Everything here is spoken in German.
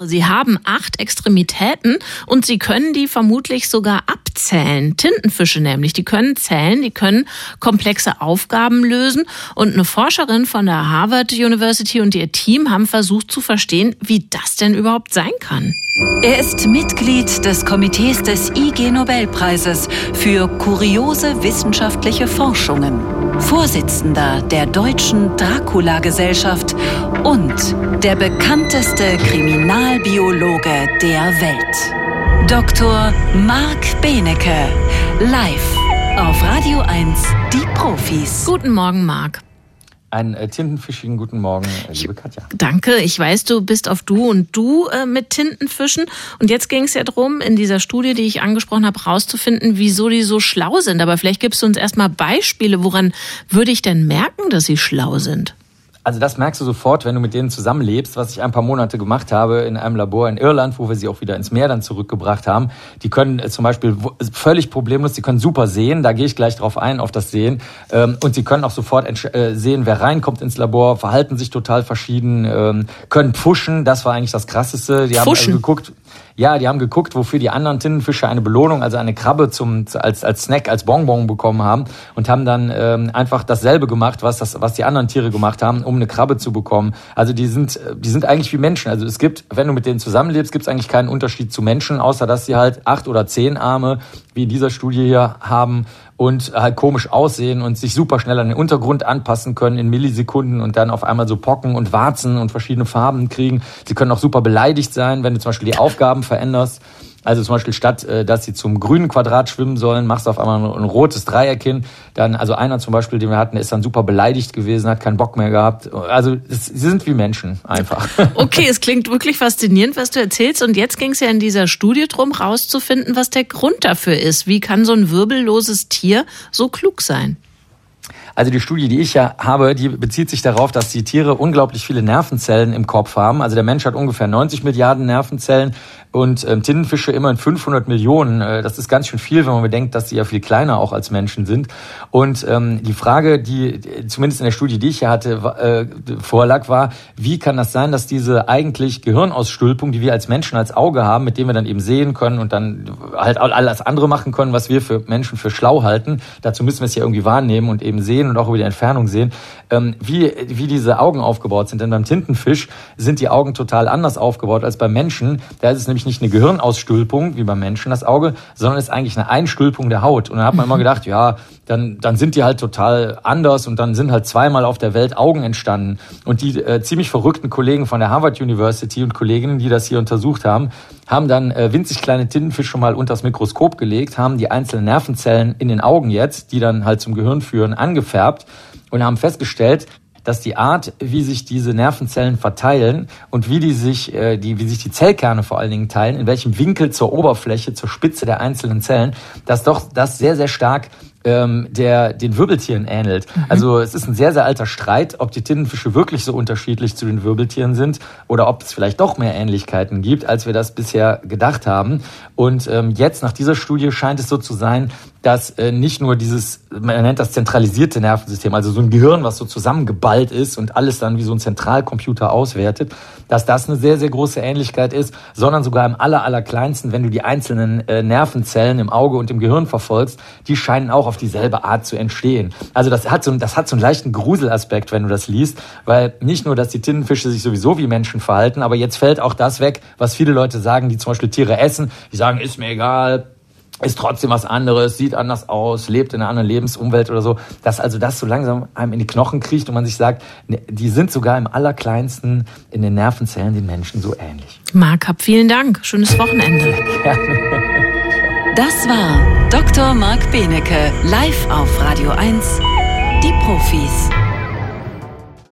Sie haben 8 Extremitäten und sie können die vermutlich sogar abzählen. Tintenfische nämlich, die können zählen, die können komplexe Aufgaben lösen. Und eine Forscherin von der Harvard University und ihr Team haben versucht zu verstehen, wie das denn überhaupt sein kann. Er ist Mitglied des Komitees des IG Nobelpreises für kuriose wissenschaftliche Forschungen, Vorsitzender der Deutschen Dracula-Gesellschaft und der bekannteste Kriminalbiologe der Welt. Dr. Marc Benecke, live auf Radio 1, die Profis. Guten Morgen, Marc. Einen tintenfischigen guten Morgen, liebe Katja. Danke, ich weiß, du bist auf Du und Du mit Tintenfischen. Und jetzt ging es ja darum, in dieser Studie, die ich angesprochen habe, rauszufinden, wieso die so schlau sind. Aber vielleicht gibst du uns erstmal Beispiele, woran würde ich denn merken, dass sie schlau sind? Also das merkst du sofort, wenn du mit denen zusammenlebst, was ich ein paar Monate gemacht habe in einem Labor in Irland, wo wir sie auch wieder ins Meer dann zurückgebracht haben. Die können zum Beispiel völlig problemlos, die können super sehen, da gehe ich gleich drauf ein, auf das Sehen. Und sie können auch sofort sehen, wer reinkommt ins Labor, verhalten sich total verschieden, können pfuschen, das war eigentlich das Krasseste. Die haben geguckt. Ja, die haben geguckt, wofür die anderen Tintenfische eine Belohnung, also eine Krabbe als Snack, als Bonbon bekommen haben und haben dann einfach dasselbe gemacht, was die anderen Tiere gemacht haben, um eine Krabbe zu bekommen. Also die sind eigentlich wie Menschen. Also es gibt, wenn du mit denen zusammenlebst, gibt's eigentlich keinen Unterschied zu Menschen, außer dass sie halt 8 oder 10 Arme, wie in dieser Studie hier, haben und halt komisch aussehen und sich super schnell an den Untergrund anpassen können in Millisekunden und dann auf einmal so Pocken und Warzen und verschiedene Farben kriegen. Sie können auch super beleidigt sein, wenn du zum Beispiel die Aufgaben veränderst. Also zum Beispiel statt, dass sie zum grünen Quadrat schwimmen sollen, machst du auf einmal ein rotes Dreieck hin. Dann, also einer zum Beispiel, den wir hatten, ist dann super beleidigt gewesen, hat keinen Bock mehr gehabt. Also sie sind wie Menschen einfach. Okay, es klingt wirklich faszinierend, was du erzählst. Und jetzt ging es ja in dieser Studie drum, rauszufinden, was der Grund dafür ist. Wie kann so ein wirbelloses Tier so klug sein? Also die Studie, die ich ja habe, die bezieht sich darauf, dass die Tiere unglaublich viele Nervenzellen im Kopf haben. Also der Mensch hat ungefähr 90 Milliarden Nervenzellen und Tintenfische immerhin 500 Millionen. Das ist ganz schön viel, wenn man bedenkt, dass die ja viel kleiner auch als Menschen sind. Und die Frage, die zumindest in der Studie, die ich ja hatte, vorlag, war, wie kann das sein, dass diese eigentlich Gehirnausstülpung, die wir als Menschen als Auge haben, mit dem wir dann eben sehen können und dann halt alles andere machen können, was wir für Menschen für schlau halten, dazu müssen wir es ja irgendwie wahrnehmen und eben sehen und auch über die Entfernung sehen, wie diese Augen aufgebaut sind. Denn beim Tintenfisch sind die Augen total anders aufgebaut als beim Menschen. Da ist es nämlich nicht eine Gehirnausstülpung, wie beim Menschen das Auge, sondern ist eigentlich eine Einstülpung der Haut. Und da hat man immer gedacht, ja, dann sind die halt total anders und dann sind halt zweimal auf der Welt Augen entstanden. Und die ziemlich verrückten Kollegen von der Harvard University und Kolleginnen, die das hier untersucht haben, haben dann winzig kleine Tintenfische mal unter das Mikroskop gelegt, haben die einzelnen Nervenzellen in den Augen jetzt, die dann halt zum Gehirn führen, angefärbt und haben festgestellt, dass die Art, wie sich diese Nervenzellen verteilen und wie sich die Zellkerne vor allen Dingen teilen, in welchem Winkel zur Oberfläche, zur Spitze der einzelnen Zellen, dass doch das sehr, sehr stark den Wirbeltieren ähnelt. Also es ist ein sehr, sehr alter Streit, ob die Tintenfische wirklich so unterschiedlich zu den Wirbeltieren sind oder ob es vielleicht doch mehr Ähnlichkeiten gibt, als wir das bisher gedacht haben. Und jetzt nach dieser Studie scheint es so zu sein, dass nicht nur dieses, man nennt das zentralisierte Nervensystem, also so ein Gehirn, was so zusammengeballt ist und alles dann wie so ein Zentralcomputer auswertet, dass das eine sehr, sehr große Ähnlichkeit ist, sondern sogar im allerkleinsten, wenn du die einzelnen Nervenzellen im Auge und im Gehirn verfolgst, die scheinen auch auf dieselbe Art zu entstehen. Also das hat so einen leichten Gruselaspekt, wenn du das liest, weil nicht nur, dass die Tintenfische sich sowieso wie Menschen verhalten, aber jetzt fällt auch das weg, was viele Leute sagen, die zum Beispiel Tiere essen, die sagen, ist mir egal, ist trotzdem was anderes, sieht anders aus, lebt in einer anderen Lebensumwelt oder so, dass also das so langsam einem in die Knochen kriecht und man sich sagt, die sind sogar im allerkleinsten in den Nervenzellen den Menschen so ähnlich. Marc, vielen Dank. Schönes Wochenende. Gerne. Das war Dr. Marc Benecke, live auf Radio 1, die Profis.